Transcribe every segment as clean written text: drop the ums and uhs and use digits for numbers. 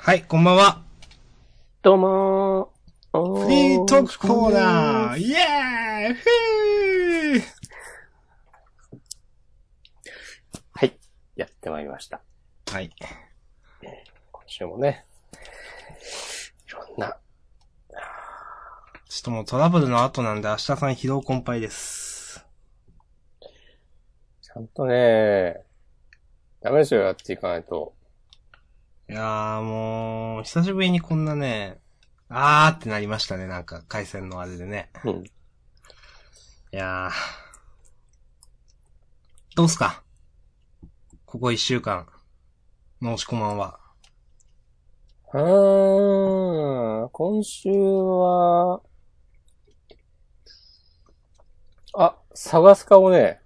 はい、こんばんは。どうもー。フリートークコーナー。イエーイ。ふー。はい、やってまいりました。はい。今週もね、いろんな。ちょっともうトラブルの後なんで明日さん疲労困憊です。ちゃんとね、ダメですよ、やっていかないと。いやーもう、久しぶりにこんなね、あーってなりましたね、なんか回線のあれでね。うん。いやー、どうすか？ここ一週間、の押し込まんは。今週は、探すかをね、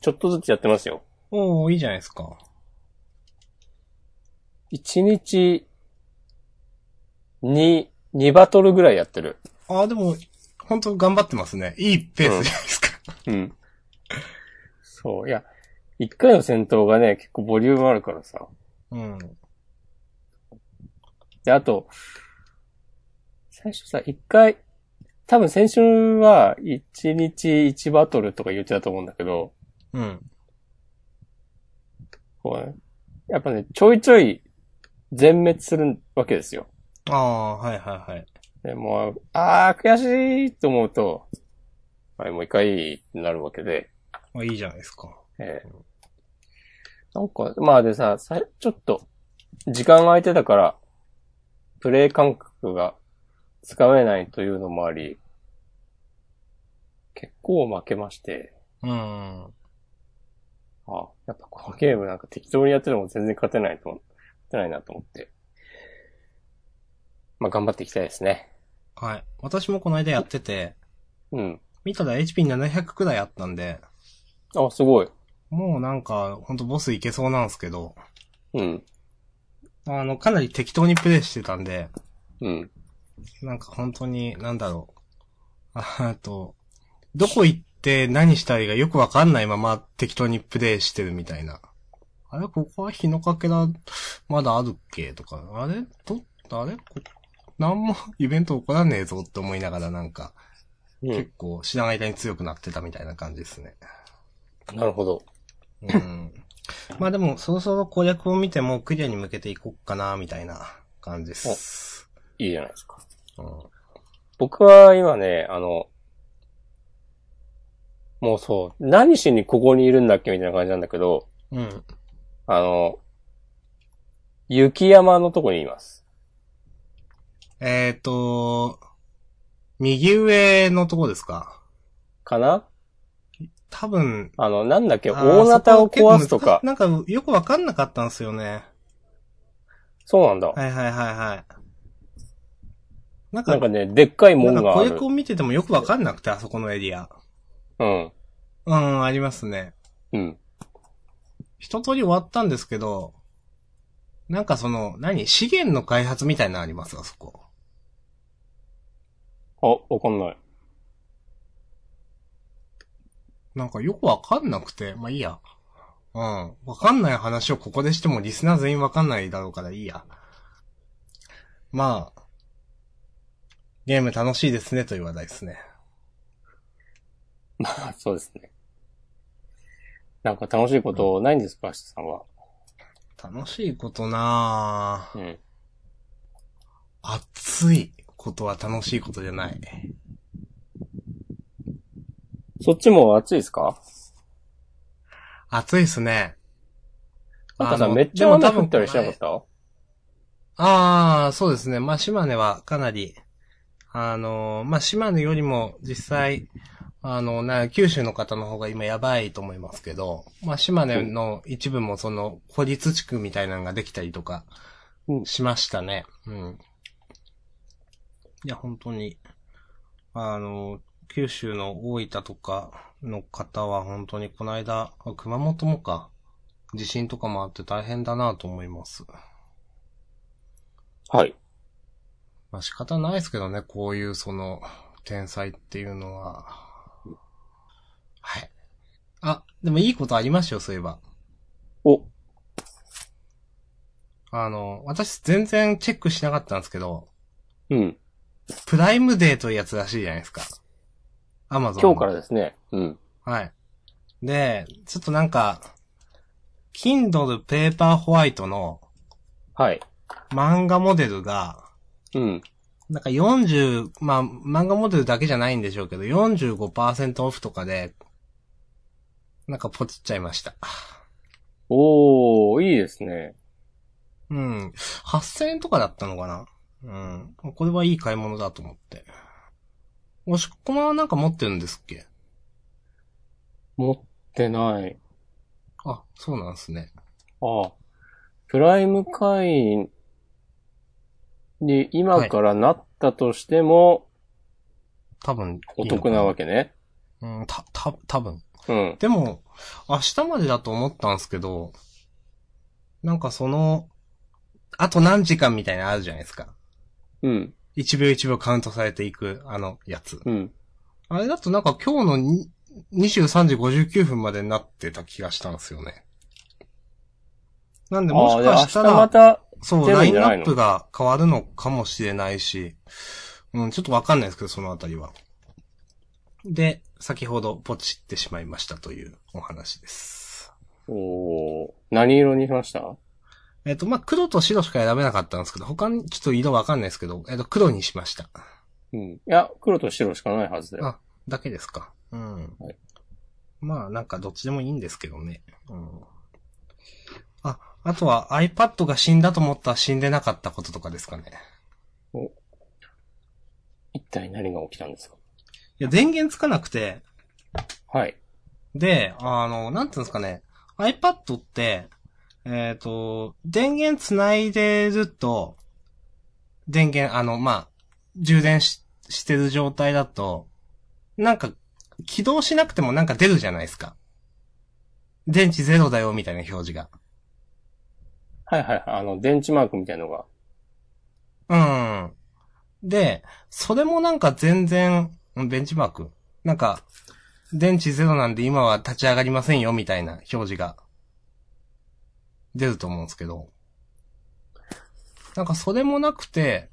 ちょっとずつやってますよ。おー、いいじゃないですか。1日に2バトルぐらいやってる。ああ、でも、ほんと頑張ってますね。いいペースじゃないですか。うん。うん、そう、いや、1回の戦闘がね、結構ボリュームあるからさ。うん。で、あと、最初さ、1回、多分先週は1日1バトルとか言ってたと思うんだけど、うん。こうね、やっぱね、ちょいちょい全滅するわけですよ。ああ、はいはいはい。でも、悔しいと思うと、はい、もう一回ってなるわけで。あ、いいじゃないですか。なんか、まあでさ、ちょっと、時間が空いてたから、プレイ感覚がつかめないというのもあり、結構負けまして。やっぱこのゲームなんか適当にやってるのも全然勝てないなと思って。まあ、頑張っていきたいですね。はい。私もこの間やってて、うん。見たら HP700 くらいあったんで。あ、すごい。もうなんか、ほんとボスいけそうなんですけど。うん。かなり適当にプレイしてたんで。うん。なんか本当に、なんだろう。どこ行って、で、何したいかよくわかんないまま適当にプレイしてるみたいな。あれここは日のかけらまだあるっけとか、なんもイベント起こらねえぞって思いながらなんか、結構知らない間に強くなってたみたいな感じですね。なるほど。うん。まあでも、そろそろ攻略を見てもクリアに向けていこっかな、みたいな感じです。いいじゃないですか。うん、僕は今ね、もうそう、何しにここにいるんだっけみたいな感じなんだけど、うん。雪山のとこにいます。右上のとこですか？かな？多分。なんだっけ、大なたを壊すとか。なんか、よくわかんなかったんですよね。そうなんだ。はいはいはいはい。なんかね、でっかいもんがある。なんか、これを見ててもよくわかんなくて、あそこのエリア。うん。うん、ありますね。うん。一通り終わったんですけど、なんか資源の開発みたいなのありますあそこ。わかんない。なんかよくわかんなくて、まあいいや。うん。わかんない話をここでしてもリスナー全員わかんないだろうからいいや。まあ、ゲーム楽しいですねという話題ですね。まあ、そうですね。なんか楽しいことないんですか、さんは。楽しいことなぁ。うん。暑いことは楽しいことじゃない。そっちも暑いですか？暑いっすね。なんかさ、めっちゃ雨降ったりしなかった？そうですね。まあ、島根はかなり、まあ、島根よりも実際、九州の方の方が今やばいと思いますけど、まあ、島根の一部も孤立地区みたいなのができたりとか、しましたね。うん。いや、本当に、九州の大分とかの方は本当にこの間、熊本もか、地震とかもあって大変だなと思います。はい。まあ、仕方ないですけどね、こういう天災っていうのは、はい。でもいいことありましたよ、そういえば。私全然チェックしなかったんですけど、うん。プライムデーというやつらしいじゃないですか。アマゾン。今日からですね。うん。はい。で、ちょっとなんか、Kindle Paperwhite の、はい。漫画モデルが、うん。なんか漫画モデルだけじゃないんでしょうけど、45% オフとかで、なんかポチっちゃいました。おー、いいですね。うん。8000円とかだったのかな。うん。これはいい買い物だと思って。押し込まはなんか持ってるんですっけ？持ってない。あ、そうなんですね。ああ。プライム会員に今からなったとしても、はい、多分お得なわけね。うん、多分。うん。でも、明日までだと思ったんですけど、なんかその、あと何時間みたいなのあるじゃないですか。うん。1秒1秒カウントされていく、やつ。うん。あれだとなんか今日の23時59分までになってた気がしたんですよね。なんでもしかしたら、そう、ラインナップが変わるのかもしれないし、うん、ちょっとわかんないですけど、そのあたりは。で、先ほどポチってしまいましたというお話です。おー、何色にしました？まあ、黒と白しか選べなかったんですけど、他にちょっと色わかんないですけど、黒にしました。うん。いや、黒と白しかないはずだよ。あ、だけですか。うん。はい、まあ、なんかどっちでもいいんですけどね。うん。あとは iPad が死んだと思ったら死んでなかったこととかですかね。お。一体何が起きたんですか？いや、電源つかなくて。はい。で、なんていうんですかね。iPad って、電源つないでると、電源、まあ、充電してる状態だと、なんか、起動しなくてもなんか出るじゃないですか。電池ゼロだよ、みたいな表示が。はいはい、電池マークみたいなのが。で、それもなんか全然、ベンチマーク？なんか、電池ゼロなんで今は立ち上がりませんよ、みたいな表示が。出ると思うんですけど。なんかそれもなくて、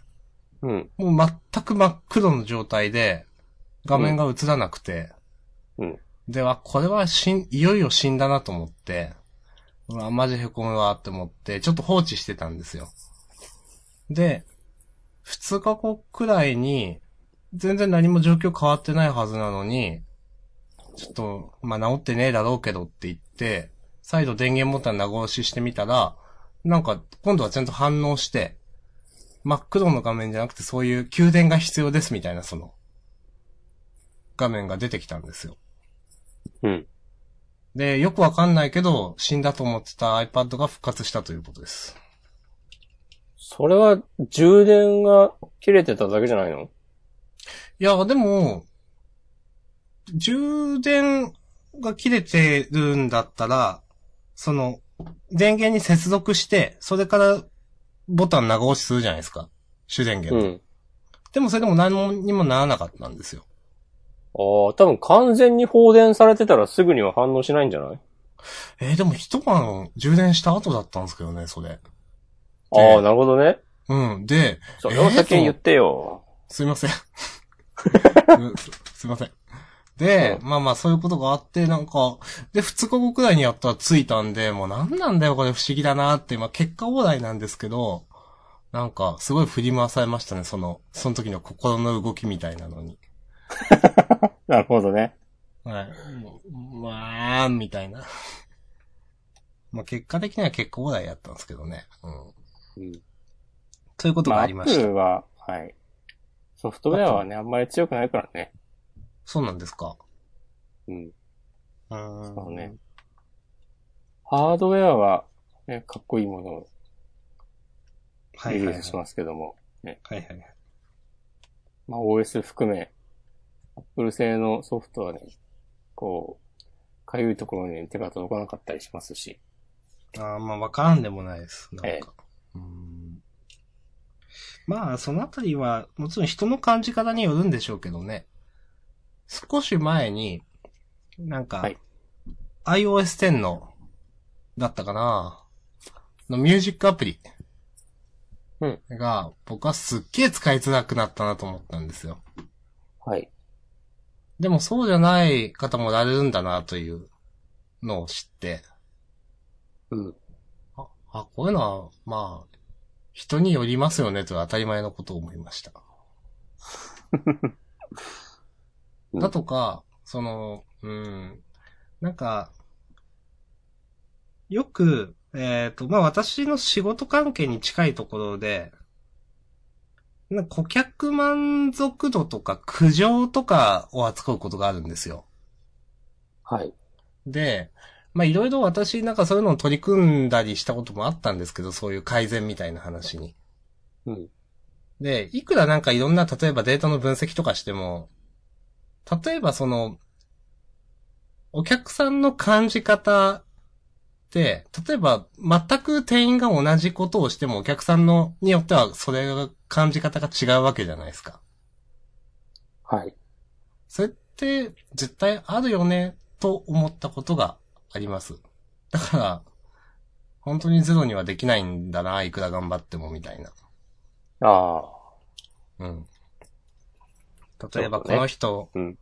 うん。もう全く真っ黒の状態で、画面が映らなくて。うん。では、これはいよいよ死んだなと思って、うわ、マジへこむわって思って、ちょっと放置してたんですよ。で、2日後くらいに、全然何も状況変わってないはずなのに、ちょっと、まあ、治ってねえだろうけどって言って、再度電源ボタン長押ししてみたら、なんか今度はちゃんと反応して、真っ黒の画面じゃなくてそういう給電が必要ですみたいなその画面が出てきたんですよ。うん。で、よくわかんないけど死んだと思ってた iPad が復活したということです。それは充電が切れてただけじゃないの？いや、でも、充電が切れてるんだったら、その、電源に接続して、それからボタン長押しするじゃないですか。主電源の。うん。でもそれでも何にもならなかったんですよ。ああ、多分完全に放電されてたらすぐには反応しないんじゃない？でも一晩充電した後だったんですけどね、それ。ああ、なるほどね。うん、で、それを先に言ってよ。すいません。すいません。で、まあまあそういうことがあって、なんか、で、2日後くらいにやったら着いたんで、もう何なんだよこれ不思議だなって、まあ結果オーライなんですけど、なんかすごい振り回されましたね、その時の心の動きみたいなのに。なるほどね。はい。まあ、みたいな。まあ結果的には結果オーライやったんですけどね。うん。ということがありました。Appleは、はい。ソフトウェアはね、あんまり強くないからね。そうなんですか。うん。そうね。ハードウェアは、ね、かっこいいものをリリースしますけども。ね、はいはいはい。まあ OS 含め、Apple 製のソフトはね、こう、かゆいところに手が届かなかったりしますし。ああ、まあわからんでもないです。なんか。まあそのあたりは、もちろん人の感じ方によるんでしょうけどね。少し前に、なんか、はい、iOS 10だったかなのミュージックアプリが、僕はすっげえ使いづらくなったなと思ったんですよ。はい。でもそうじゃない方もおられるんだなというのを知って。うん。あ、こういうのは、まあ、人によりますよねという当たり前のことを思いました。だとか、その、なんか、よく、まあ、私の仕事関係に近いところで、なんか顧客満足度とか苦情とかを扱うことがあるんですよ。はい。で、まあ、いろいろ私なんかそういうのを取り組んだりしたこともあったんですけど、そういう改善みたいな話に。うん。で、いくらなんかいろんな、例えばデータの分析とかしても、例えばその、お客さんの感じ方、で、例えば、全く店員が同じことをしてもお客さんのによってはそれが感じ方が違うわけじゃないですか。はい。それって絶対あるよねと思ったことがあります。だから、本当にゼロにはできないんだな、いくら頑張ってもみたいな。ああ。うん。例えばこの人、ね、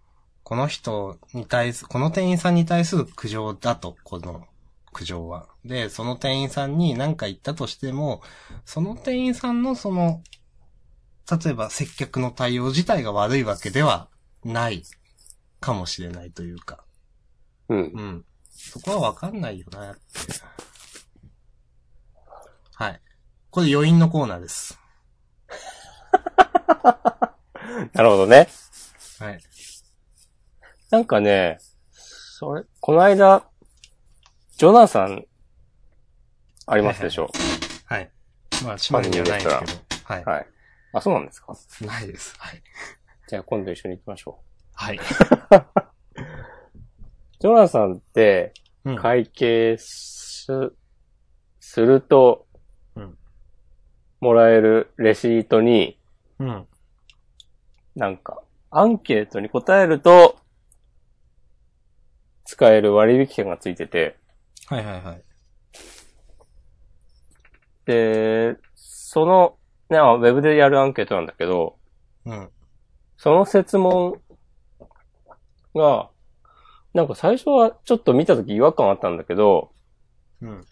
この人に対する、この店員さんに対する苦情だと、この、苦情は。で、その店員さんに何か言ったとしても、その店員さんのその、例えば接客の対応自体が悪いわけではないかもしれないというか。うん。うん。そこは分かんないよなって。はい。これ余韻のコーナーです。なるほどね。はい。なんかね、それ、この間、ジョナサン、ありますでしょう。はい、はい。まあ、島根にはないですけど。はい。はい。あ、そうなんですか？ないです。はい。じゃあ今度一緒に行きましょう。はい。ジョナサンって、会計すると、もらえるレシートに、なんか、アンケートに答えると、使える割引券がついてて、はいはいはい。で、その、ね、ウェブでやるアンケートなんだけど、うん。その設問が、なんか最初はちょっと見たとき違和感あったんだけど、うん。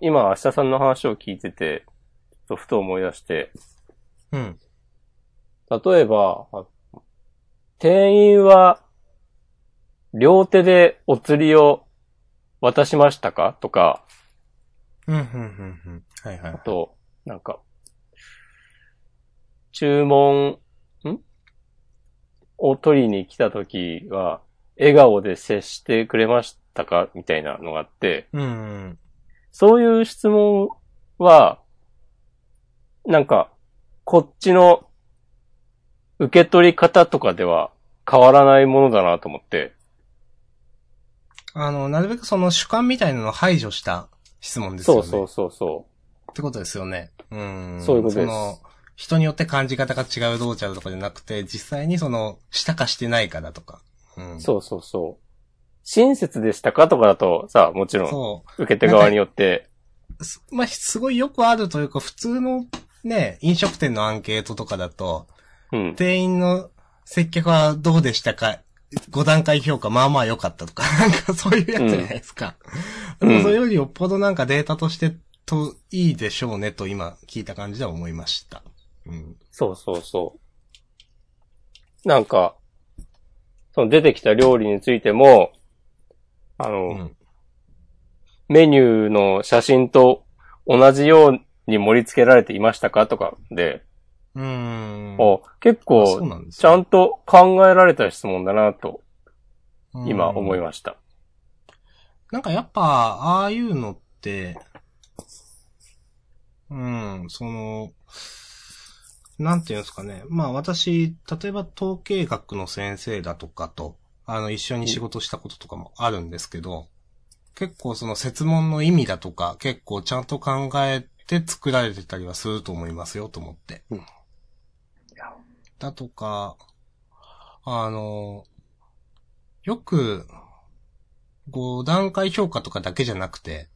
今、明日さんの話を聞いてて、ちょっとふと思い出して、うん。例えば、店員は、両手でお釣りを渡しましたかとか。うん、うん、うん、うん。はいはい。あと、なんか、注文、を取りに来たときは、笑顔で接してくれましたかみたいなのがあって。うん、うん。そういう質問は、なんか、こっちの受け取り方とかでは変わらないものだなと思って。なるべくその主観みたいなのを排除した質問ですよね。そう。ってことですよね。そういうことです。その、人によって感じ方が違うどうちゃうとかじゃなくて、実際にその、したかしてないかだとか。うん。そう。親切でしたかとかだと、さ、もちろん、そう受け手側によって。まあ、すごいよくあるというか、普通のね、飲食店のアンケートとかだと、店員の接客はどうでしたか5段階評価、まあまあ良かったとか、なんかそういうやつじゃないですか。それよりよっぽどなんかデータとしてといいでしょうねと今聞いた感じでは思いました。うん、そう。なんか、その出てきた料理についても、メニューの写真と同じように盛り付けられていましたかとかで、結構、ちゃんと考えられた質問だなと、今思いました。なんかやっぱ、ああいうのって、その、なんていうんですかね。まあ私、例えば統計学の先生だとかと、一緒に仕事したこととかもあるんですけど、結構その設問の意味だとか、結構ちゃんと考えて作られてたりはすると思いますよ、と思って。だとか、よく、5段階評価とかだけじゃなくて、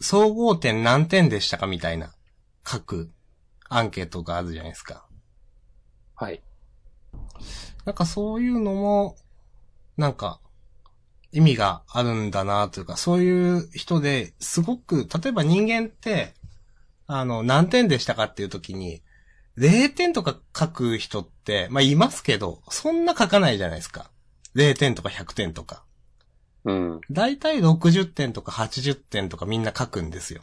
総合点何点でしたかみたいな書くアンケートがあるじゃないですか。はい。なんかそういうのも、なんか意味があるんだなというか、そういう人ですごく、例えば人間って、何点でしたかっていう時に、0点とか書く人って、まあ、いますけど、そんな書かないじゃないですか。0点とか100点とか。うん。だいたい60点とか80点とかみんな書くんですよ。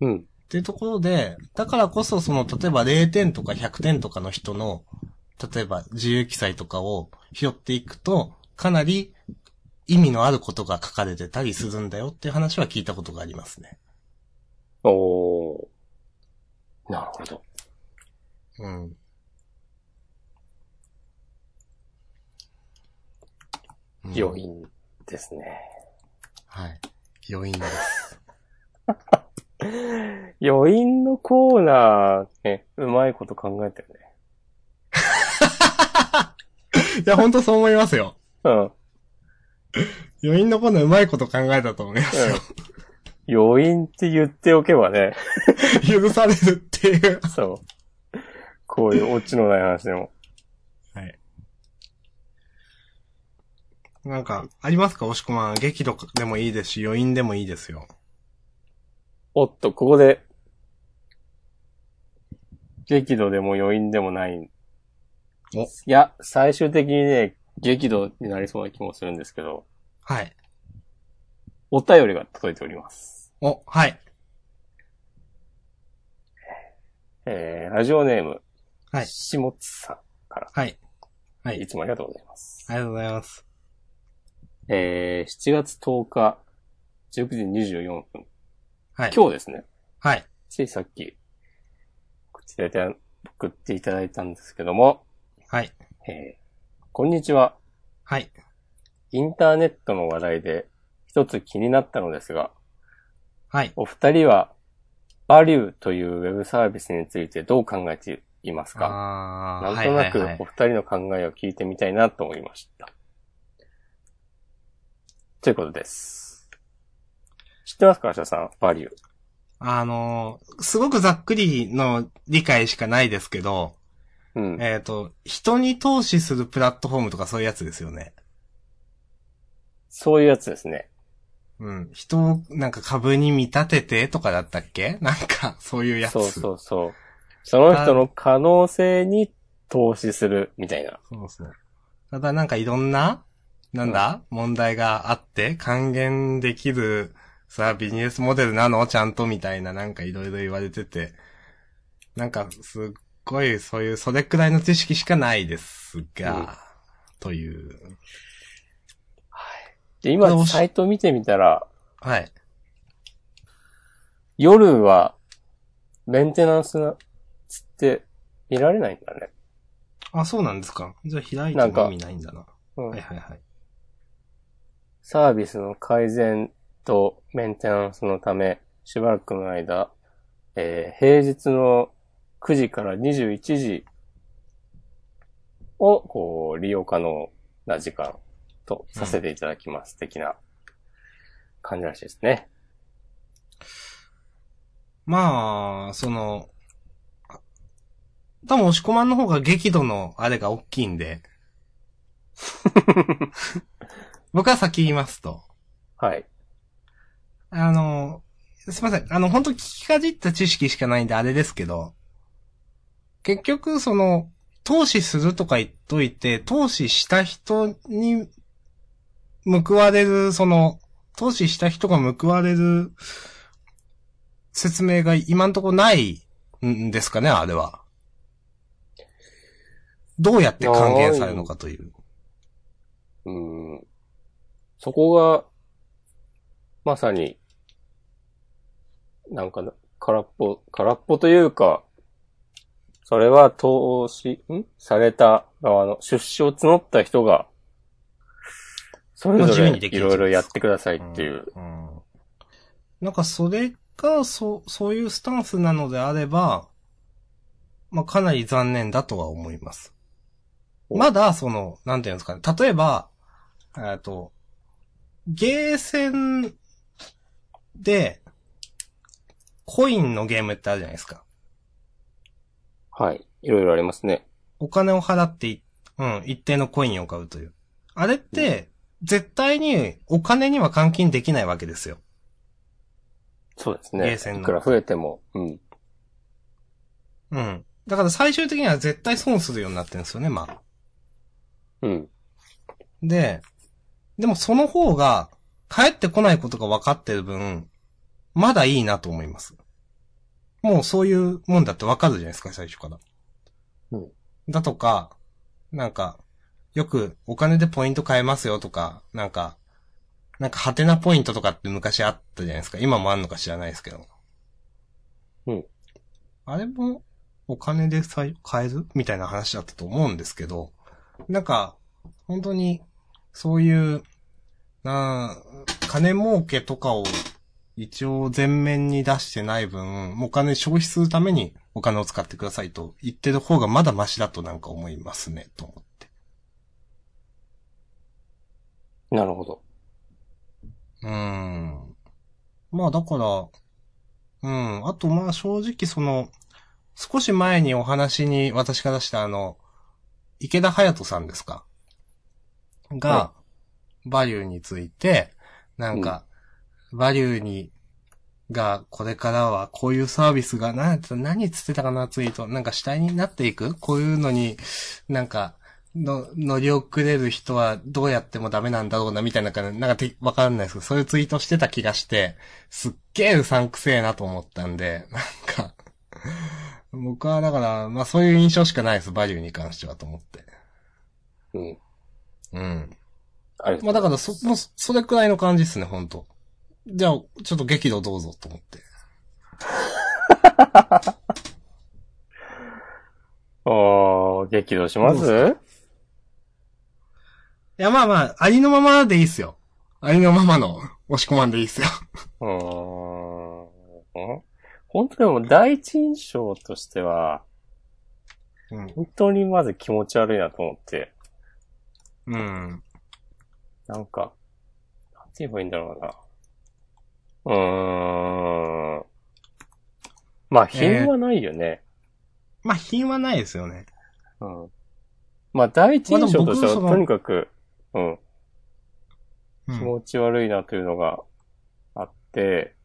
うん。っていうところで、だからこそその、例えば0点とか100点とかの人の、例えば自由記載とかを拾っていくと、かなり意味のあることが書かれてたりするんだよっていう話は聞いたことがありますね。おー。なるほど。うん。要因ですね。はい。要因です。余韻のコーナー、ね、うまいこと考えたよね。いや、ほんとそう思いますよ。うん。余韻のコーナーうまいこと考えたと思いますよ。うん、余韻って言っておけばね。許されるっていう。そう。こういうオチのない話でも。はい。なんか、ありますか？押し込まん。激怒でもいいですし、余韻でもいいですよ。おっと、ここで、激怒でも余韻でもない。お。いや、最終的にね、激怒になりそうな気もするんですけど。はい。お便りが届いております。お、はい。ラジオネーム。はい。下津さんから。はい。はい。いつもありがとうございます。ありがとうございます。7月10日、19時24分。はい。今日ですね。はい。ついさっき、送っていただいたんですけども。はい。こんにちは。はい。インターネットの話題で一つ気になったのですが。はい。お二人は、バリューというウェブサービスについてどう考えていますか？なんとなくお二人の考えを聞いてみたいなと思いました。はいはいはい、ということです。知ってますか、芦田さん、バリュー。すごくざっくりの理解しかないですけど、うん、人に投資するプラットフォームとかそういうやつですよね。そういうやつですね。うん。人をなんか株に見立ててとかだったっけ？なんかそういうやつ。そうそうそう。その人の可能性に投資するみたいな。そうですね。ただなんかいろんな、なんだ、うん、問題があって還元できるさ、ビジネスモデルなのちゃんとみたいななんかいろいろ言われてて、なんかすっごいそういうそれくらいの知識しかないですが、うん、という。で、今、サイト見てみたら、はい。夜は、メンテナンスな、つって、見られないんだね。あ、そうなんですか。じゃあ開いても見ないんだな。うん、はいはいはい。サービスの改善とメンテナンスのため、しばらくの間、平日の9時から21時を、こう、利用可能な時間。とさせていただきます、うん、的な感じらしいですね。まあその多分押し込まんの方が激怒のあれが大きいんで僕は先言いますと、はい、すいません、本当聞きかじった知識しかないんであれですけど、結局その投資するとか言っといて投資した人に報われる、その、投資した人が報われる説明が今んとこないんですかね、あれは。どうやって還元されるのかという。そこが、まさに、なんか、空っぽというか、それは投資、された側の出資を募った人が、それぞれいろいろやってくださいっていう。うんうん、なんかそれが、そういうスタンスなのであれば、まあ、かなり残念だとは思います。まだ、その、なんていうんですかね。例えば、ゲーセンで、コインのゲームってあるじゃないですか。はい。いろいろありますね。お金を払って、一定のコインを買うという。あれって、絶対にお金には換金できないわけですよ。そうですね。ゲーセンの。いくら増えても。うん。うん。だから最終的には絶対損するようになってるんですよね、まあ。うん。でもその方が、帰ってこないことが分かってる分、まだいいなと思います。もうそういうもんだって分かるじゃないですか、最初から。うん。だとか、なんか、よくお金でポイント買えますよとか、なんかハテナポイントとかって昔あったじゃないですか。今もあんのか知らないですけど。うん。あれも、お金で買えるみたいな話だったと思うんですけど、なんか、本当に、そういう、金儲けとかを一応全面に出してない分、お金消費するためにお金を使ってくださいと言ってる方がまだマシだとなんか思いますね、と思って。なるほど。まあだから、あとまあ正直その、少し前にお話に私が出した池田隼人さんですかが、バリューについて、なんか、バリューに、が、これからはこういうサービスが、何つってたかな、ツイート。なんか主体になっていく？こういうのに、なんかの、乗り遅れる人はどうやってもダメなんだろうな、みたいな感じ、なんかわかんないですけど、そういうツイートしてた気がして、すっげえうさんくせえなと思ったんで、なんか、僕はだから、まあそういう印象しかないです、バリューに関してはと思って。まあだからもうそれくらいの感じですね、ほんと。じゃあ、ちょっと激怒どうぞと思って。激怒します？いや、まあまあ、ありのままでいいっすよ。ありのままの押し込まんでいいっすよ。本当にもう第一印象としては、本当にまず気持ち悪いなと思って。なんか、なんて言えばいいんだろうな。まあ、品はないよね。まあ、品はないですよね。まあ、第一印象としては、とにかく、気持ち悪いなというのがあって、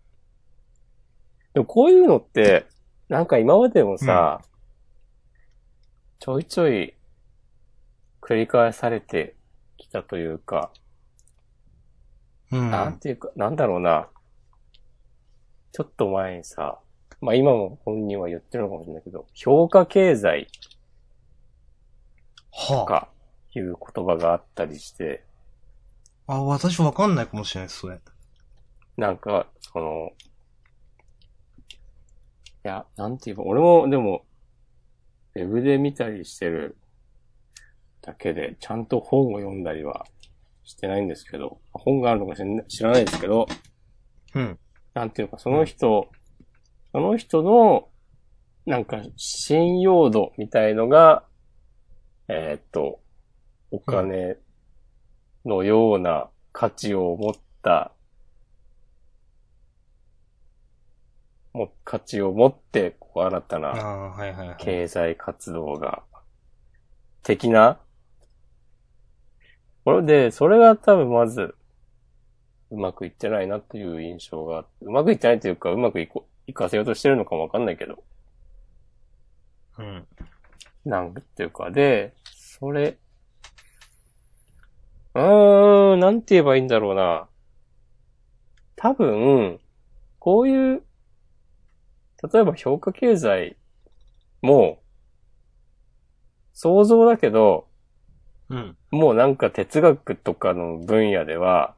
でもこういうのって、なんか今までもさ、ちょいちょい繰り返されてきたというか、なんていうか、なんだろうな。ちょっと前にさ、まあ今も本人は言ってるのかもしれないけど、評価経済とかいう言葉があったりして。私わかんないかもしれないです、それ。なんか、いや、なんていうか、俺もでも、ウェブで見たりしてるだけで、ちゃんと本を読んだりは、してないんですけど、本があるのか知らないですけど、なんていうか、その人の、なんか、信用度みたいのが、お金のような価値を持った、価値を持って、新たな経済活動が、的な、これで、それが多分まず、うまくいってないなっていう印象が、うまくいってないというか、うまくいかせようとしてるのかもわかんないけど。なんていうか、で、それ、なんて言えばいいんだろうな。多分、こういう、例えば評価経済も、想像だけど、もうなんか哲学とかの分野では、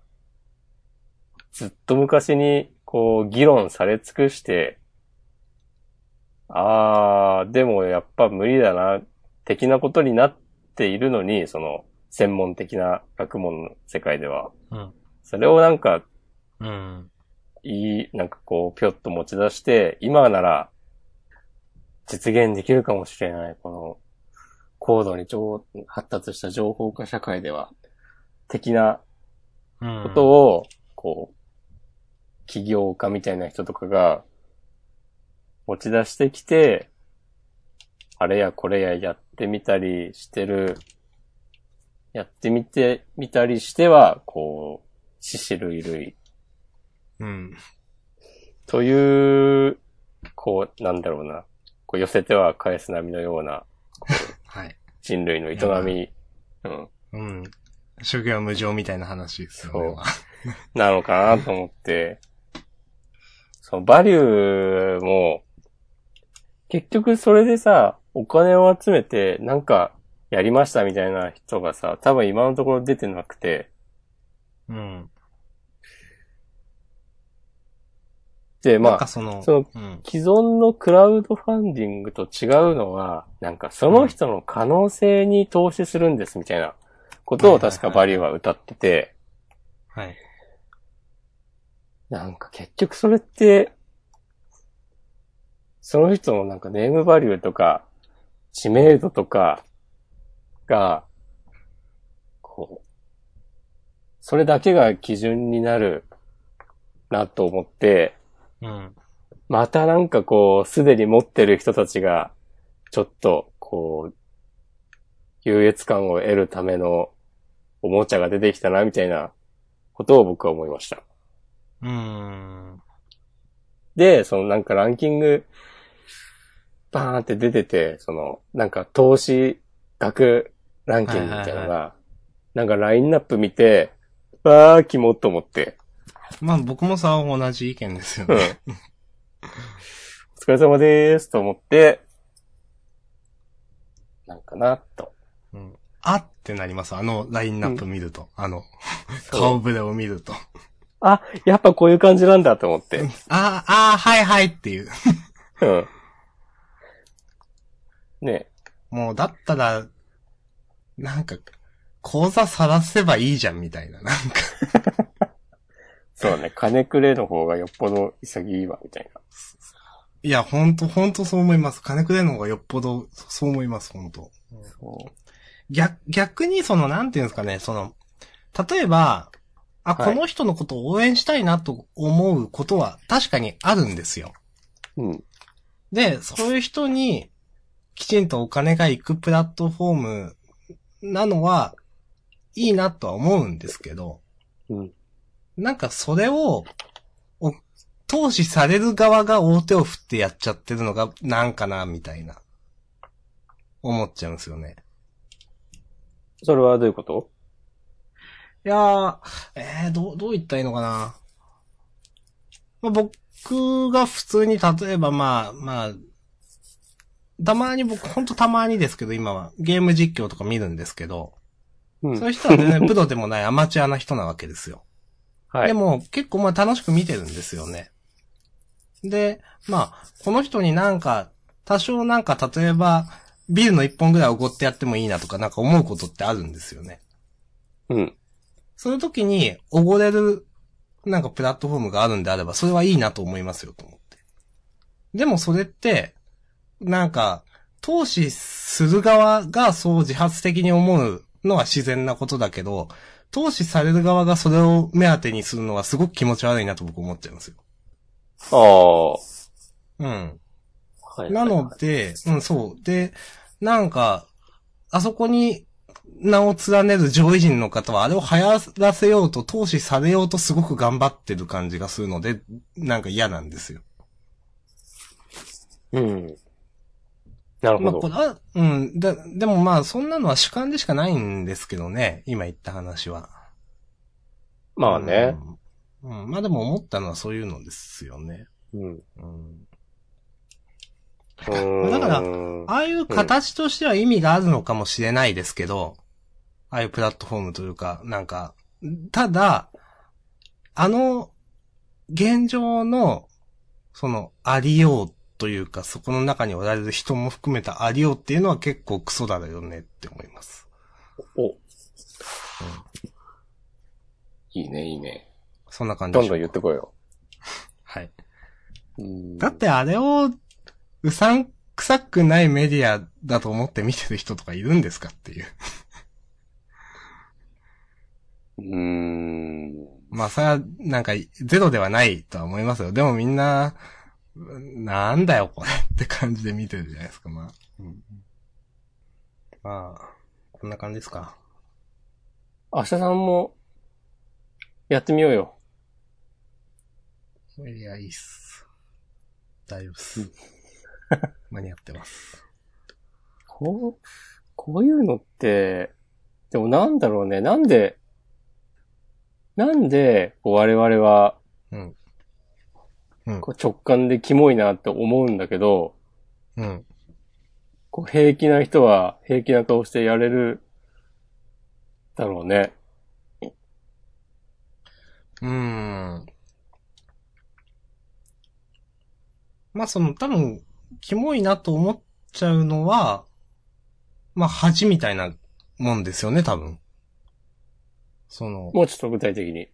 ずっと昔にこう議論され尽くして、でもやっぱ無理だな、的なことになっているのに、その専門的な学問の世界では。それをなんか、なんかこうぴょっと持ち出して、今なら実現できるかもしれない、この、高度に発達した情報化社会では、的なことを、こう、起業家みたいな人とかが、持ち出してきて、あれやこれややってみたりしてる、やってみてみたりしては、こう、致死類類。うん。という、こう、なんだろうな。こう寄せては返す波のような、はい。人類の営み。うん。うん。諸行無常みたいな話ですよね。そう。なのかなと思って。そのバリューも、結局それでさ、お金を集めてなんかやりましたみたいな人がさ、多分今のところ出てなくて。うん。で、まあ、その、うん、既存のクラウドファンディングと違うのは、なんかその人の可能性に投資するんですみたいなことを確かバリューは歌ってて。はい。なんか結局それって、その人のなんかネームバリューとか、知名度とかが、こう、それだけが基準になるなと思って、うん、またなんかこう、すでに持ってる人たちが、ちょっと、こう、優越感を得るためのおもちゃが出てきたな、みたいなことを僕は思いました。で、そのなんかランキング、バーンって出てて、その、なんか投資額ランキングみたいなのが、はいはいはい、なんかラインナップ見て、わー、キモっと思って。まあ僕もさ、同じ意見ですよね。うん、お疲れ様でーすと思って、なんかな、と。うん、あってなります。あのラインナップ見ると。うん、あの、顔ぶれを見ると。あ、やっぱこういう感じなんだと思って。ああ、はいはいっていう。うん。ねえ。もうだったら、なんか、口座さらせばいいじゃんみたいな、なんか。そうね、金くれの方がよっぽど潔いわ、みたいな。いや、ほんとそう思います。金くれの方がよっぽど、そう思います、ほんと。逆にその、なんていうんですかね、その、例えば、あ、はい、この人のことを応援したいなと思うことは確かにあるんですよ。うん。で、そういう人にきちんとお金が行くプラットフォームなのはいいなとは思うんですけど、うん。なんかそれを投資される側が大手を振ってやっちゃってるのがなんかなみたいな思っちゃうんですよね。それはどういうこと？いやー、どう言ったらいいのかな。まあ、僕が普通に、例えばまあ、たまに僕、ほんとたまにですけど、今はゲーム実況とか見るんですけど、うん、そういう人は全然プロでもないアマチュアな人なわけですよ。はい。でも結構まあ楽しく見てるんですよね。で、まあ、この人になんか、多少なんか例えば、ビールの1本ぐらいおごってやってもいいなとかなんか思うことってあるんですよね。うん。そういう時に、おごれる、なんかプラットフォームがあるんであれば、それはいいなと思いますよ、と思って。でもそれって、なんか、投資する側がそう自発的に思うのは自然なことだけど、投資される側がそれを目当てにするのはすごく気持ち悪いなと僕思っちゃいますよ。ああ。うん。はい。なので、うん、そう。で、なんか、あそこに、名を連ねる上位陣の方はあれを流行らせようと投資されようとすごく頑張ってる感じがするのでなんか嫌なんですよ。うん。なるほど。まあ、これはうんだ。でもまあそんなのは主観でしかないんですけどね。今言った話は。まあね。うんうん、まあでも思ったのはそういうのですよね。うん。うんだから、ああいう形としては意味があるのかもしれないですけど、うん、ああいうプラットフォームというか、なんか、ただ、あの、現状の、その、ありようというか、そこの中におられる人も含めたありようっていうのは結構クソだよねって思います。お。うん、いいね、いいね。そんな感じで。どんどん言ってこいよ。はい。だってあれを、うさんくさくないメディアだと思って見てる人とかいるんですかっていう。まあそれはなんかゼロではないとは思いますよ。でもみんな、なんだよこれって感じで見てるじゃないですか、まあ。うん、まあ、こんな感じですか。明日さんも、やってみようよ。いや、いいっす。大丈夫っす。間に合ってます。こういうのって、でもなんだろうね、なんで、我々は、うんうん、こう直感でキモいなって思うんだけど、うん、こう平気な人は平気な顔してやれるだろうね。まあその多分キモいなと思っちゃうのは、まあ恥みたいなもんですよね多分。そのもうちょっと具体的に。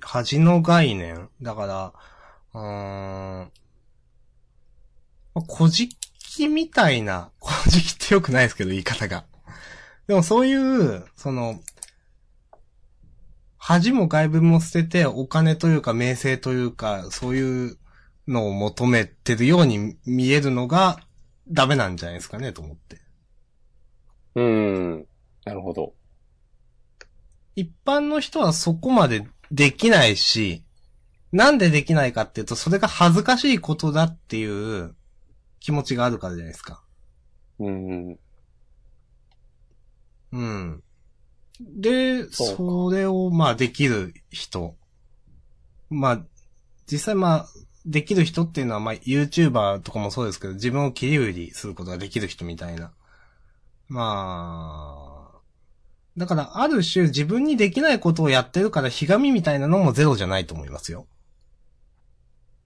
恥の概念だから、こじきみたいな、こじきってよくないですけど言い方が。でもそういうその恥も外部も捨ててお金というか名声というかそういうのを求めてるように見えるのがダメなんじゃないですかねと思って。なるほど。一般の人はそこまでできないし、なんでできないかっていうと、それが恥ずかしいことだっていう気持ちがあるからじゃないですか。で、それをまあできる人。まあ、実際まあ、できる人っていうのはまあ YouTuber とかもそうですけど、自分を切り売りすることができる人みたいな。まあ、だからある種自分にできないことをやってるからひがみみたいなのもゼロじゃないと思いますよ。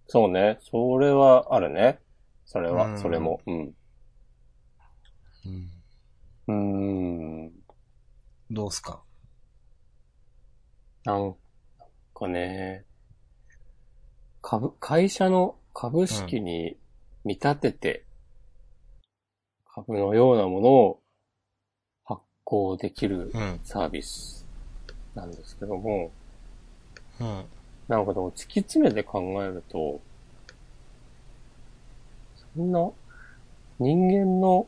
そうね。それはあるね。それは、それも。どうすか？なんかね、会社の株式に見立てて、株のようなものをこうできるサービスなんですけども、なんかでも突き詰めて考えると、そんな人間の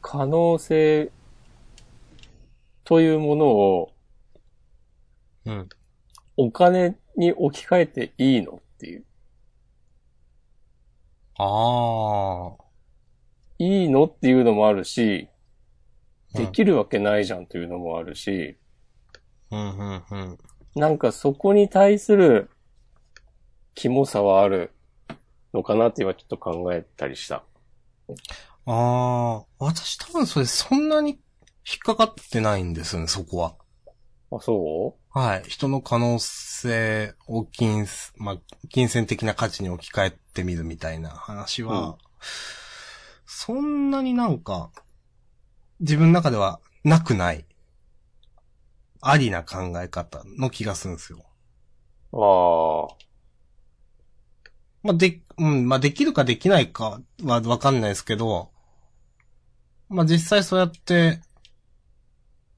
可能性というものをお金に置き換えていいのっていう。いいのっていうのもあるし、できるわけないじゃんというのもあるし、なんかそこに対するキモさはあるのかなって今ちょっと考えたりした。私多分それそんなに引っかかってないんですよね、そこは。あ、そう？はい。人の可能性を金銭的な価値に置き換えてみるみたいな話は、そんなになんか、自分の中ではなくないありな考え方の気がするんですよ。まあできるかできないかはわかんないですけど、まあ実際そうやって、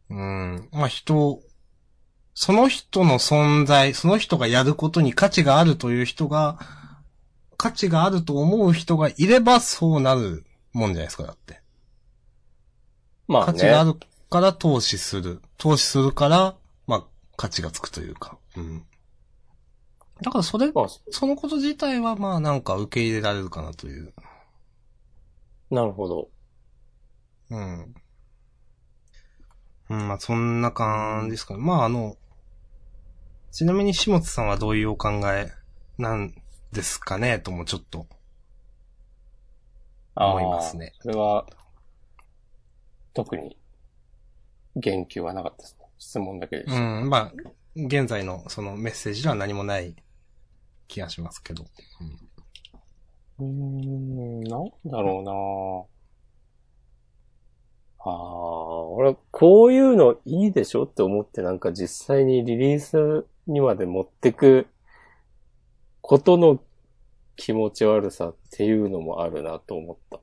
まあその人の存在、その人がやることに価値があるという人が、価値があると思う人がいればそうなるもんじゃないですか、だって。まあね、価値があるから投資するからまあ価値がつくというか、だからそのこと自体はまあなんか受け入れられるかなという。なるほど。まあそんな感じですかね。まあちなみに下津さんはどういうお考えなんですかねともちょっと思いますね。それは。特に言及はなかったですね。質問だけでした。まあ現在のそのメッセージでは何もない気がしますけど。なんだろうな。俺こういうのいいでしょって思ってなんか実際にリリースにまで持ってくことの気持ち悪さっていうのもあるなと思った。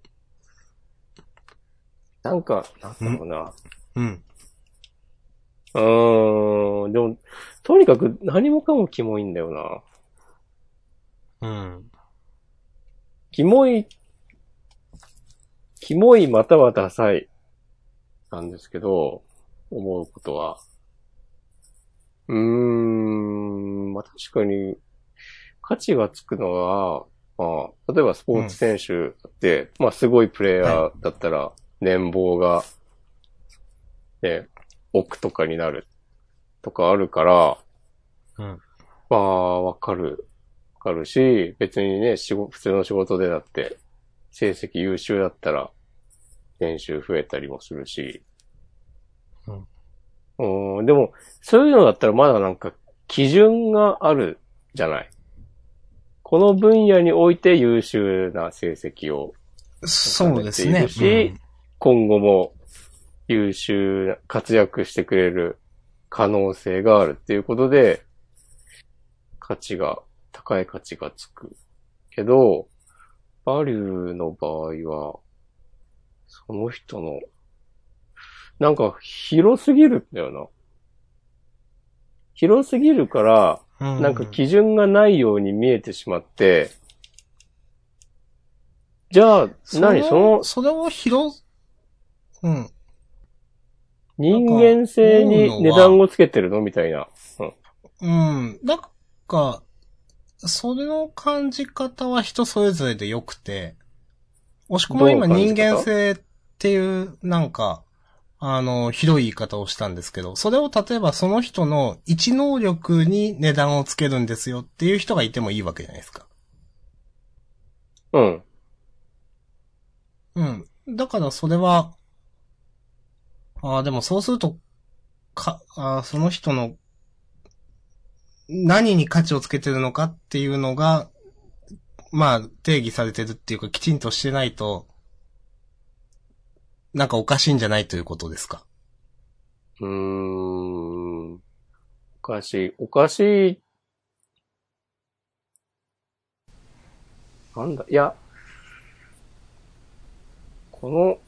なんか、なんだろうな。でも、とにかく何もかもキモいんだよな。うん。キモいまたはダサい、なんですけど、思うことは。まあ、確かに、価値がつくのは、まあ、例えばスポーツ選手って、まあ、すごいプレイヤーだったら、年俸が、ね、億とかになるとかあるから、うん、まあ、わかるし、別にね、普通の仕事でだって、成績優秀だったら、年収増えたりもするし、うん、でも、そういうのだったらまだなんか、基準があるじゃない。この分野において優秀な成績をそうですね。うん、今後も優秀な活躍してくれる可能性があるっていうことで高い価値がつくけど、バリューの場合はその人のなんか広すぎるんだよな。広すぎるから。なんか基準がないように見えてしまって、じゃあ、それをうん。人間性に値段をつけてるのみたいな。うん。なんか、それの感じ方は人それぞれでよくて、押し込ま今人間性っていう、なんか、ひどい言い方をしたんですけど、それを例えばその人の一能力に値段をつけるんですよっていう人がいてもいいわけじゃないですか。うん。うん。だからそれは、でもそうすると、その人の何に価値をつけてるのかっていうのが、まあ定義されてるっていうかきちんとしてないと、なんかおかしいんじゃないということですか。おかしい。なんだ、いや、この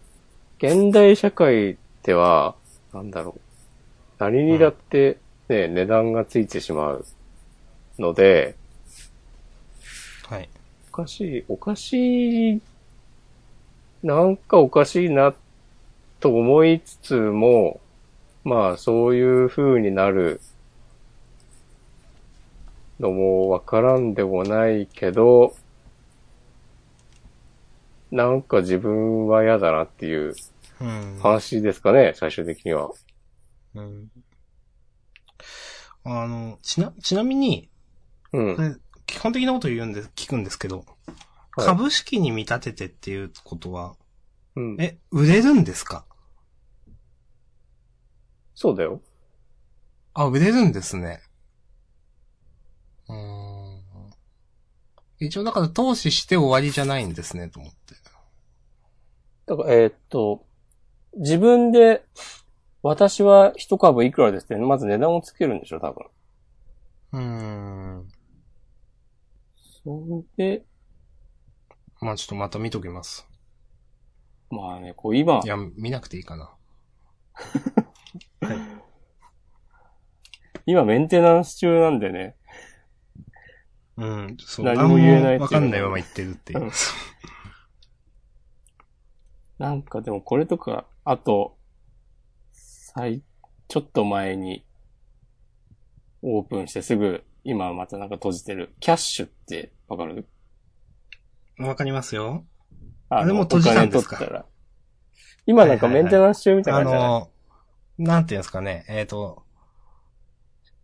現代社会ではなんだろう、何にだってね、値段がついてしまうので、はい。おかしいなんかおかしいな。と思いつつも、まあそういう風になるのもわからんでもないけど、なんか自分は嫌だなっていう話ですかね、うん、最終的には。うん、ちなみに、うん、これ基本的なこと聞くんですけど、はい、株式に見立ててっていうことは、うん、売れるんですか？そうだよ。あ、売れるんですね。一応だから投資して終わりじゃないんですねと思って。だから自分で私は一株いくらですってまず値段をつけるんでしょ多分。それで、まあちょっとまた見ときます。まあね、こう今。いや、見なくていいかな。はい、今、メンテナンス中なんでね。うん、そう。何も言えないっていう。わかんないまま言ってるっていう。なんかでもこれとか、あと、ちょっと前に、オープンしてすぐ、今またなんか閉じてる。キャッシュってわかる？わかりますよ。あれも閉じたんですか？今なんかメンテナンス中みたいな感じじゃない？なんていうんですかね。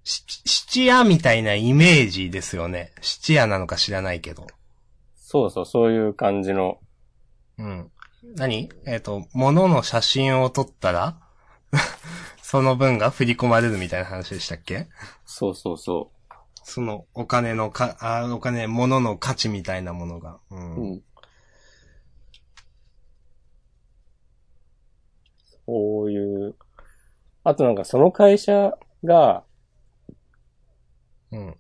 質屋みたいなイメージですよね。質屋なのか知らないけど。そうそう、そういう感じの。うん。何？物の写真を撮ったら、その分が振り込まれるみたいな話でしたっけ？そうそうそう。その物の価値みたいなものが。うんこういう、あとなんかその会社が、うん、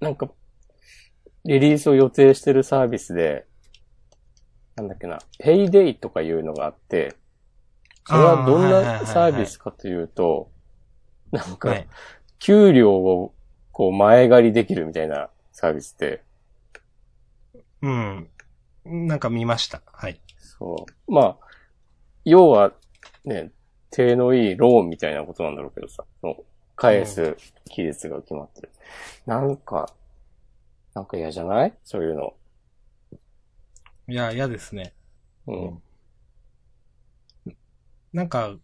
なんか、リリースを予定してるサービスで、なんだっけな、ペイデイとかいうのがあって、それはどんなサービスかというと、なんか、給料をこう前借りできるみたいなサービスって。うん。なんか見ました。はい。そう。まあ、要はね、手のいいローンみたいなことなんだろうけどさ、返す期日が決まってる。うん、なんか嫌じゃない？そういうの。いや、嫌ですね。うん。なんか、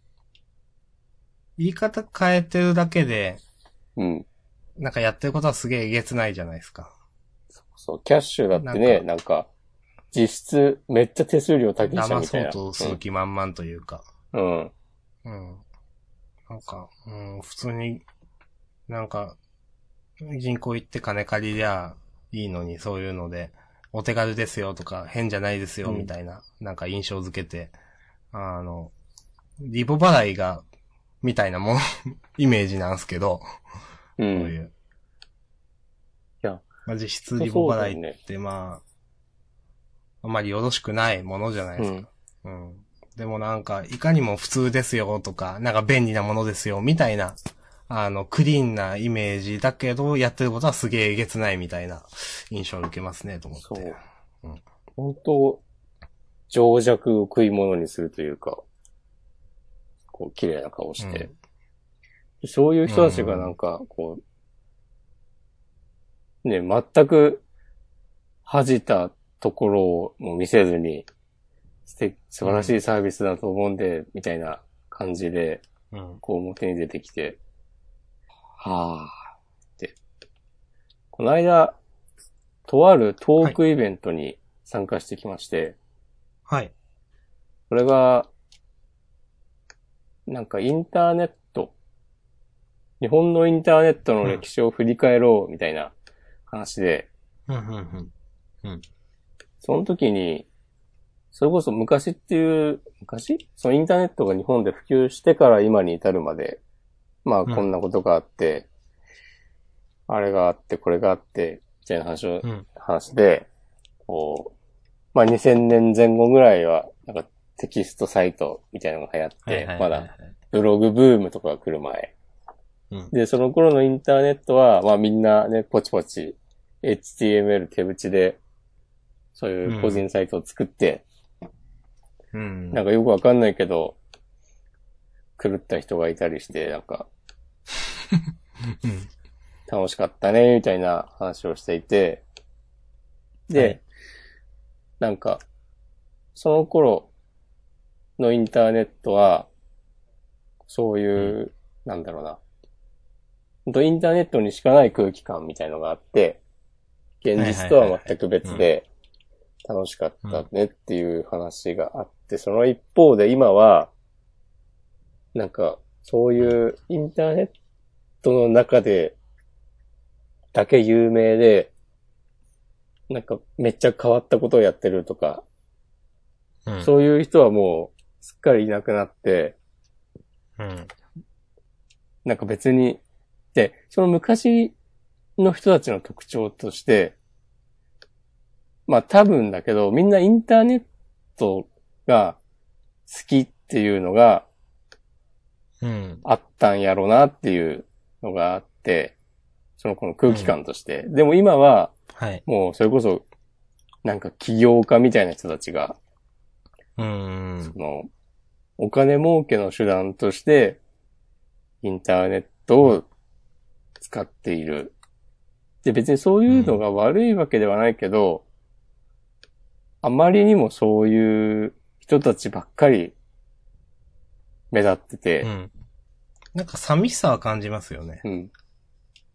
言い方変えてるだけで、うん。なんかやってることはすげええげつないじゃないですか。そうそう、キャッシュだってね、なんか実質めっちゃ手数料高いじゃんみたいな。騙そうとする気満々というか。うん。うん。なんか、うん、普通に、なんか、銀行行って金借りりゃいいのに、そういうので、お手軽ですよとか、変じゃないですよみたいな、うん、なんか印象づけて、リボ払いが、みたいなもん、イメージなんすけど、うん、そういう。いや。まあ、実質リボ払いって、まあ、あまりよろしくないものじゃないですか。うん。うん、でもなんか、いかにも普通ですよとか、なんか便利なものですよ、みたいな、クリーンなイメージだけど、やってることはすげええげつないみたいな印象を受けますね、と思って。そう。うん、本当、情弱を食い物にするというか、こう綺麗な顔して、うん、そういう人たちがなんかこう、うん、ね、全く恥じたところをもう見せずに素晴らしいサービスだと思うんで、うん、みたいな感じで、うん、こう表に出てきて、はぁって。この間とあるトークイベントに参加してきまして、はい。これがなんかインターネット、日本のインターネットの歴史を振り返ろうみたいな話で、うんうんうんうん、その時に、それこそ昔そのインターネットが日本で普及してから今に至るまで、まあこんなことがあって、うん、あれがあってこれがあって、みたいな話で、こう、まあ2000年前後ぐらいは、なんかテキストサイトみたいなのが流行って、はいはいはいはい、まだブログブームとかが来る前、うん。で、その頃のインターネットは、まあみんなね、ポチポチ HTML 手打ちで、そういう個人サイトを作って、うん、なんかよくわかんないけど、狂った人がいたりして、なんか、楽しかったね、みたいな話をしていて、で、はい、なんか、その頃、のインターネットは、そういう、うん、なんだろうな。ほんとインターネットにしかない空気感みたいのがあって、現実とは全く別で、楽しかったねっていう話があって、その一方で今は、なんか、そういうインターネットの中で、だけ有名で、なんかめっちゃ変わったことをやってるとか、うん、そういう人はもう、すっかりいなくなって、うん、なんか別に、で、その昔の人たちの特徴として、まあ多分だけど、みんなインターネットが好きっていうのが、あったんやろうなっていうのがあって、そのこの空気感として。うん、でも今は、はい、もうそれこそ、なんか起業家みたいな人たちが、そのお金儲けの手段としてインターネットを使っている。で、別にそういうのが悪いわけではないけど、あまりにもそういう人たちばっかり目立ってて、うん、なんか寂しさは感じますよね。うん。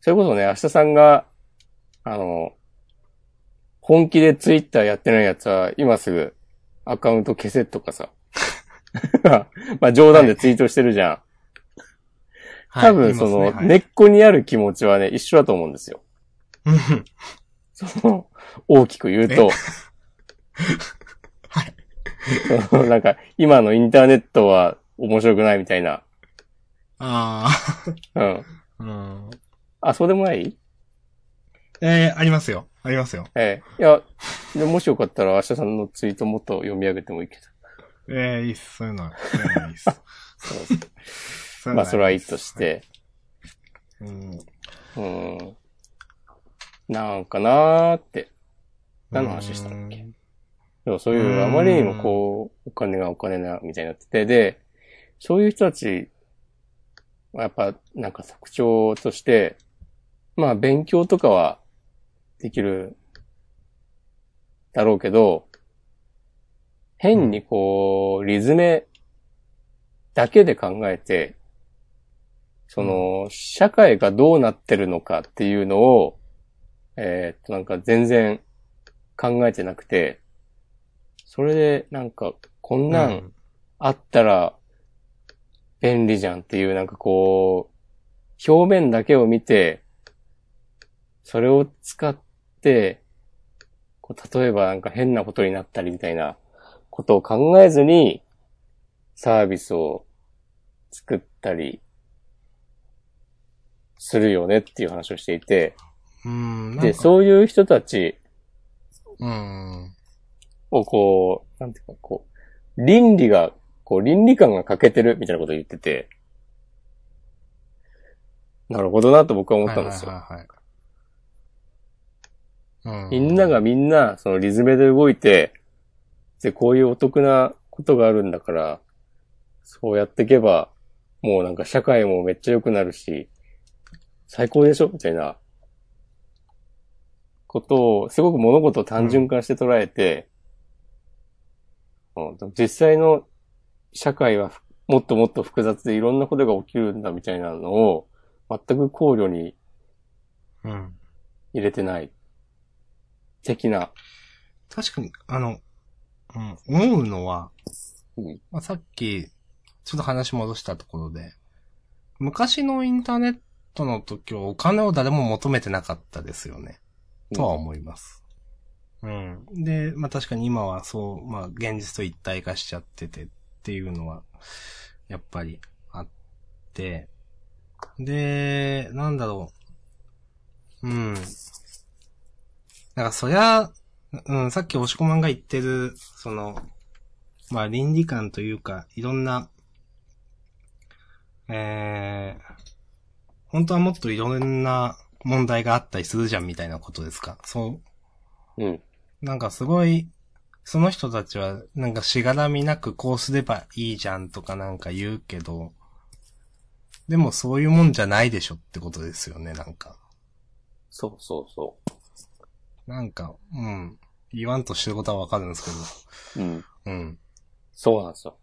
それこそね、明日さんが本気でツイッターやってないやつは今すぐアカウント消せとかさ。まあ冗談でツイートしてるじゃん。はい、多分その、はいねはい、根っこにある気持ちはね、一緒だと思うんですよ。その、大きく言うと。はい。なんか、今のインターネットは面白くないみたいな。ああ。うん。うん。あ、そうでもない？ありますよ。ありますよ。いや、もしよかったら、明日さんのツイートもっと読み上げてもいいけど。いいっす、そういうのは。いいっす。そうですね。まあ、それはいいとして。はい、うん。なんかなーって。何の話したんだっけ？でもそういう、あまりにもこう、お金がお金な、みたいになってて、で、そういう人たち、やっぱ、なんか特徴として、まあ、勉強とかはできるだろうけど、変にこう、理詰めだけで考えて、その、社会がどうなってるのかっていうのを、なんか全然考えてなくて、それでなんか、こんなんあったら便利じゃんっていう、なんかこう、表面だけを見て、それを使って、こう例えばなんか変なことになったりみたいな、ことを考えずにサービスを作ったりするよねっていう話をしていて、で、そういう人たちをこう、なんていうかこう、倫理観が欠けてるみたいなことを言ってて、なるほどなと僕は思ったんですよ。みんながみんなそのリズムで動いて、で、こういうお得なことがあるんだから、そうやっていけば、もうなんか社会もめっちゃ良くなるし、最高でしょみたいなことを、すごく物事を単純化して捉えて、実際の社会はもっともっと複雑でいろんなことが起きるんだみたいなのを、全く考慮に入れてない。的な。確かに、思うのは、まあ、さっき、ちょっと話戻したところで、昔のインターネットの時はお金を誰も求めてなかったですよね。とは思います。で、まあ確かに今はそう、まあ現実と一体化しちゃっててっていうのは、やっぱりあって、で、なんだろう。なんかそりゃ、さっき押し込まんが言ってる、その、まあ、倫理観というか、いろんな、本当はもっといろんな問題があったりするじゃんみたいなことですか？そう。なんかすごい、その人たちは、なんかしがらみなくこうすればいいじゃんとかなんか言うけど、でもそういうもんじゃないでしょってことですよね、なんか。そうそうそう。なんか、言わんとしてることはわかるんですけど。そうなんですよ。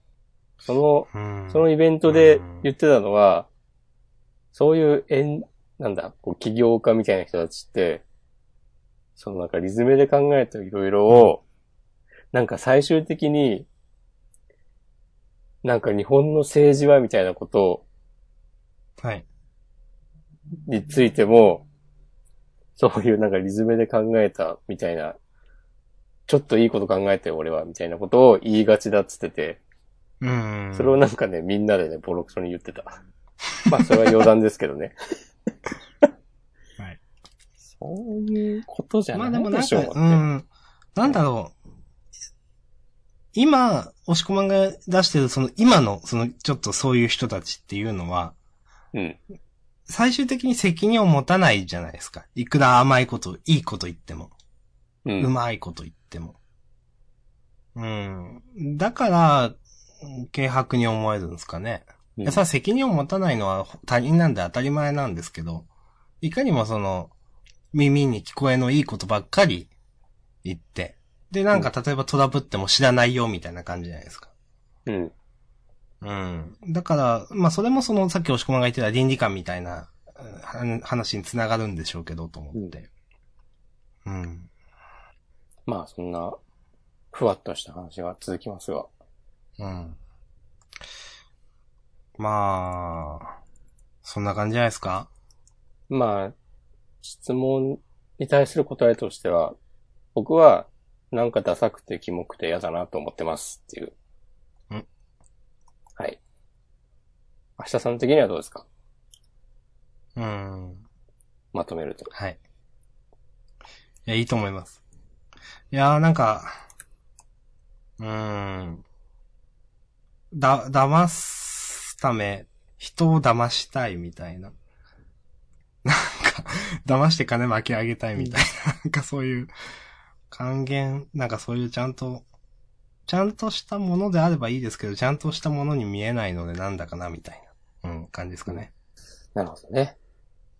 そのイベントで言ってたのは、そういう、起業家みたいな人たちって、そのなんかリズムで考えていろいろを、なんか最終的に、なんか日本の政治はみたいなことについても、そういうなんかリズムで考えたみたいな、ちょっといいこと考えて俺はみたいなことを言いがちだっつってて、それをなんかね、みんなでね、ボロクソに言ってた。まあそれは余談ですけどね。はい。そういうことじゃないでしょうね。なんだろう。今、押し込まんが出してるその今のそのちょっとそういう人たちっていうのは、最終的に責任を持たないじゃないですか。いくら甘いこと、いいこと言っても。うまいこと言っても。だから、軽薄に思えるんですかね。それは責任を持たないのは他人なんで当たり前なんですけど、いかにもその、耳に聞こえのいいことばっかり言って。で、なんか例えばトラブっても知らないよみたいな感じじゃないですか。だから、まあ、それもその、さっき押し込まが言ってた倫理観みたいな話に繋がるんでしょうけど、と思って。まあ、そんな、ふわっとした話は続きますが。まあ、そんな感じじゃないですか？まあ、質問に対する答えとしては、僕は、なんかダサくてキモくて嫌だなと思ってますっていう。はい。明日さん的にはどうですか？まとめると。はい。いや、いいと思います。いやー、なんか、騙すため、人を騙したいみたいな。なんか、騙して金巻き上げたいみたいな。なんかそういう、還元、なんかそういうちゃんとしたものであればいいですけど、ちゃんとしたものに見えないのでなんだかなみたいな、うん、感じですかね。なるほどね。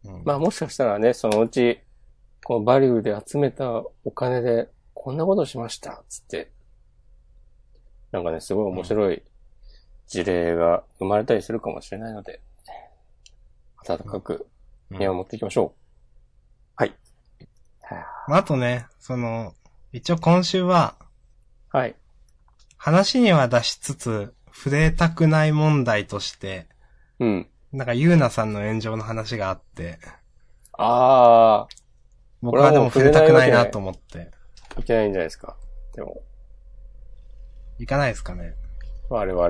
うん、まあもしかしたらね、そのうち、こうバリューで集めたお金で、こんなことしました、つって。なんかね、すごい面白い事例が生まれたりするかもしれないので、温かく目を持っていきましょう。うんうん、はい。あとね、一応今週は、はい。話には出しつつ、触れたくない問題として、うん。なんか、ゆうなさんの炎上の話があって、ああ。僕はでも触れたくないなと思って。いけないんじゃないですか。でも。いかないですかね。我々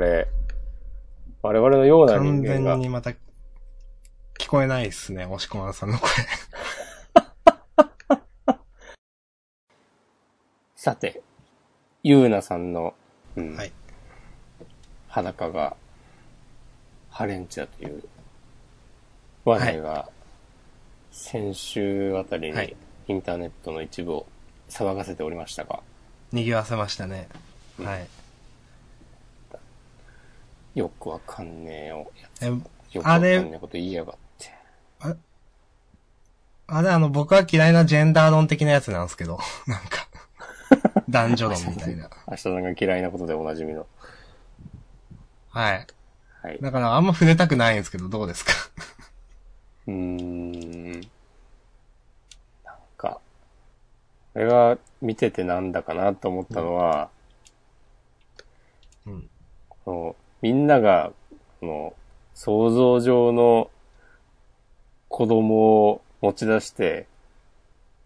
のような人間が。完全にまた、聞こえないですね、押し込まさんの声。さて、ゆうなさんの、うん、はい、裸がハレンチだという話題が先週あたりにインターネットの一部を騒がせておりましたが、賑わせましたね、うん、はい。よくわかんねえよ。よくわかんねえこと言いやがって。あれ僕は嫌いなジェンダー論的なやつなんですけど、なんか。男女論みたいな。明日さんが嫌いなことでおなじみの。はい。はい。だからあんま触れたくないんですけど、どうですか？なんか、これは見ててなんだかなと思ったのは、うん。このみんなが、この、想像上の子供を持ち出して、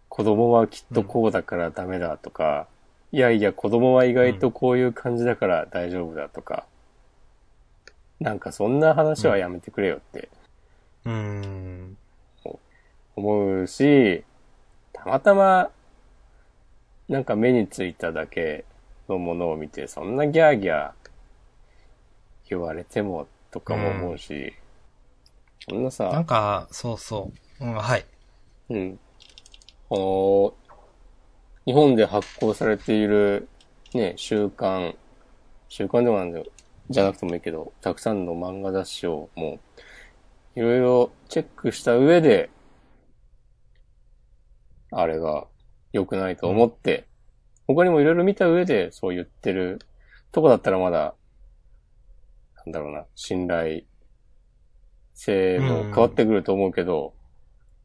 子供はきっとこうだからダメだとか、いやいや子供は意外とこういう感じだから大丈夫だとか、なんかそんな話はやめてくれよって、思うし、たまたまなんか目についただけのものを見て、そんなギャーギャー言われてもとかも思うし、そんなさ、なんかそうそう、うん、はい、うん。この日本で発行されているね、週刊でもなんじゃなくてもいいけど、たくさんの漫画雑誌をもういろいろチェックした上で、あれが良くないと思って、他にもいろいろ見た上でそう言ってるとこだったらまだ、なんだろうな、信頼性も変わってくると思うけど、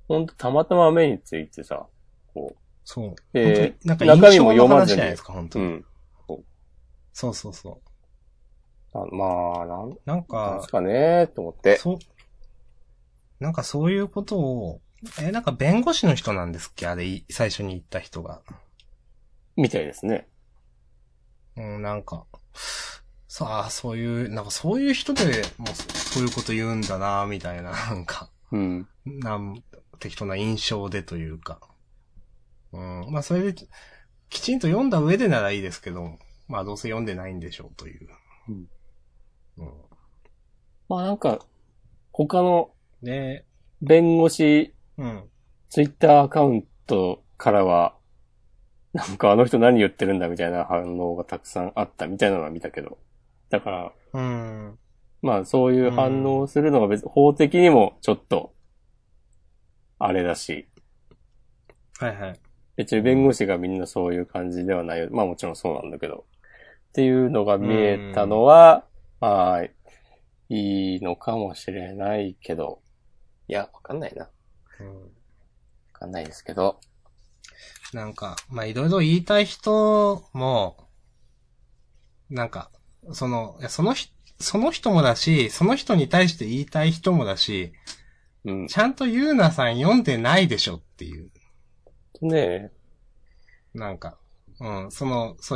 ほんとたまたま目についてさ、こう。そう。で、なんか中身も読まずに。うん。そうそうそう。まあ、なんか。ですかね、と思って。なんかそういうことを、なんか弁護士の人なんですっけ？あれ、最初に言った人が。みたいですね。うん、なんか。さあ、そういう、なんかそういう人でもそういうこと言うんだな、みたいな、なんか。うん。適当な印象でというか。うん。まあ、それで、きちんと読んだ上でならいいですけど、まあ、どうせ読んでないんでしょうという。うん。うん、まあ、なんか、他の、ね、弁護士、うん。ツイッターアカウントからは、なんかあの人何言ってるんだみたいな反応がたくさんあったみたいなのは見たけど。だから、うん。まあ、そういう反応をするのが別に法的にもちょっと、あれだし。はいはい。別に弁護士がみんなそういう感じではないよ。まあもちろんそうなんだけど。っていうのが見えたのは、まあ、いいのかもしれないけど。いや、わかんないな。わかんないですけど。なんか、まあいろいろ言いたい人も、なんか、その人もだし、その人に対して言いたい人もだし、うん、ちゃんとゆうなさん読んでないでしょっていう。ねえ。なんか、うん、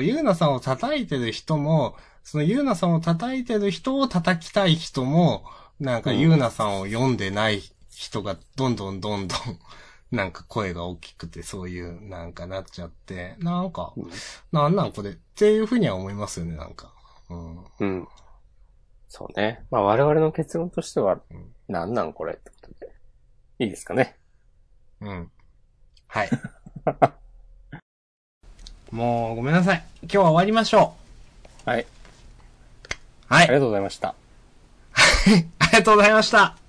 ゆうなさんを叩いてる人も、そのゆうなさんを叩いてる人を叩きたい人も、なんかゆうなさんを読んでない人がどんどん、なんか声が大きくてそういう、なんかなっちゃって、なんか、なんこれっていうふうには思いますよね、なんか。うん。うん。そうね。まあ我々の結論としては、なんなんこれってことで。いいですかね。うん。はい。もうごめんなさい。今日は終わりましょう。はい。はい。ありがとうございました。ありがとうございました。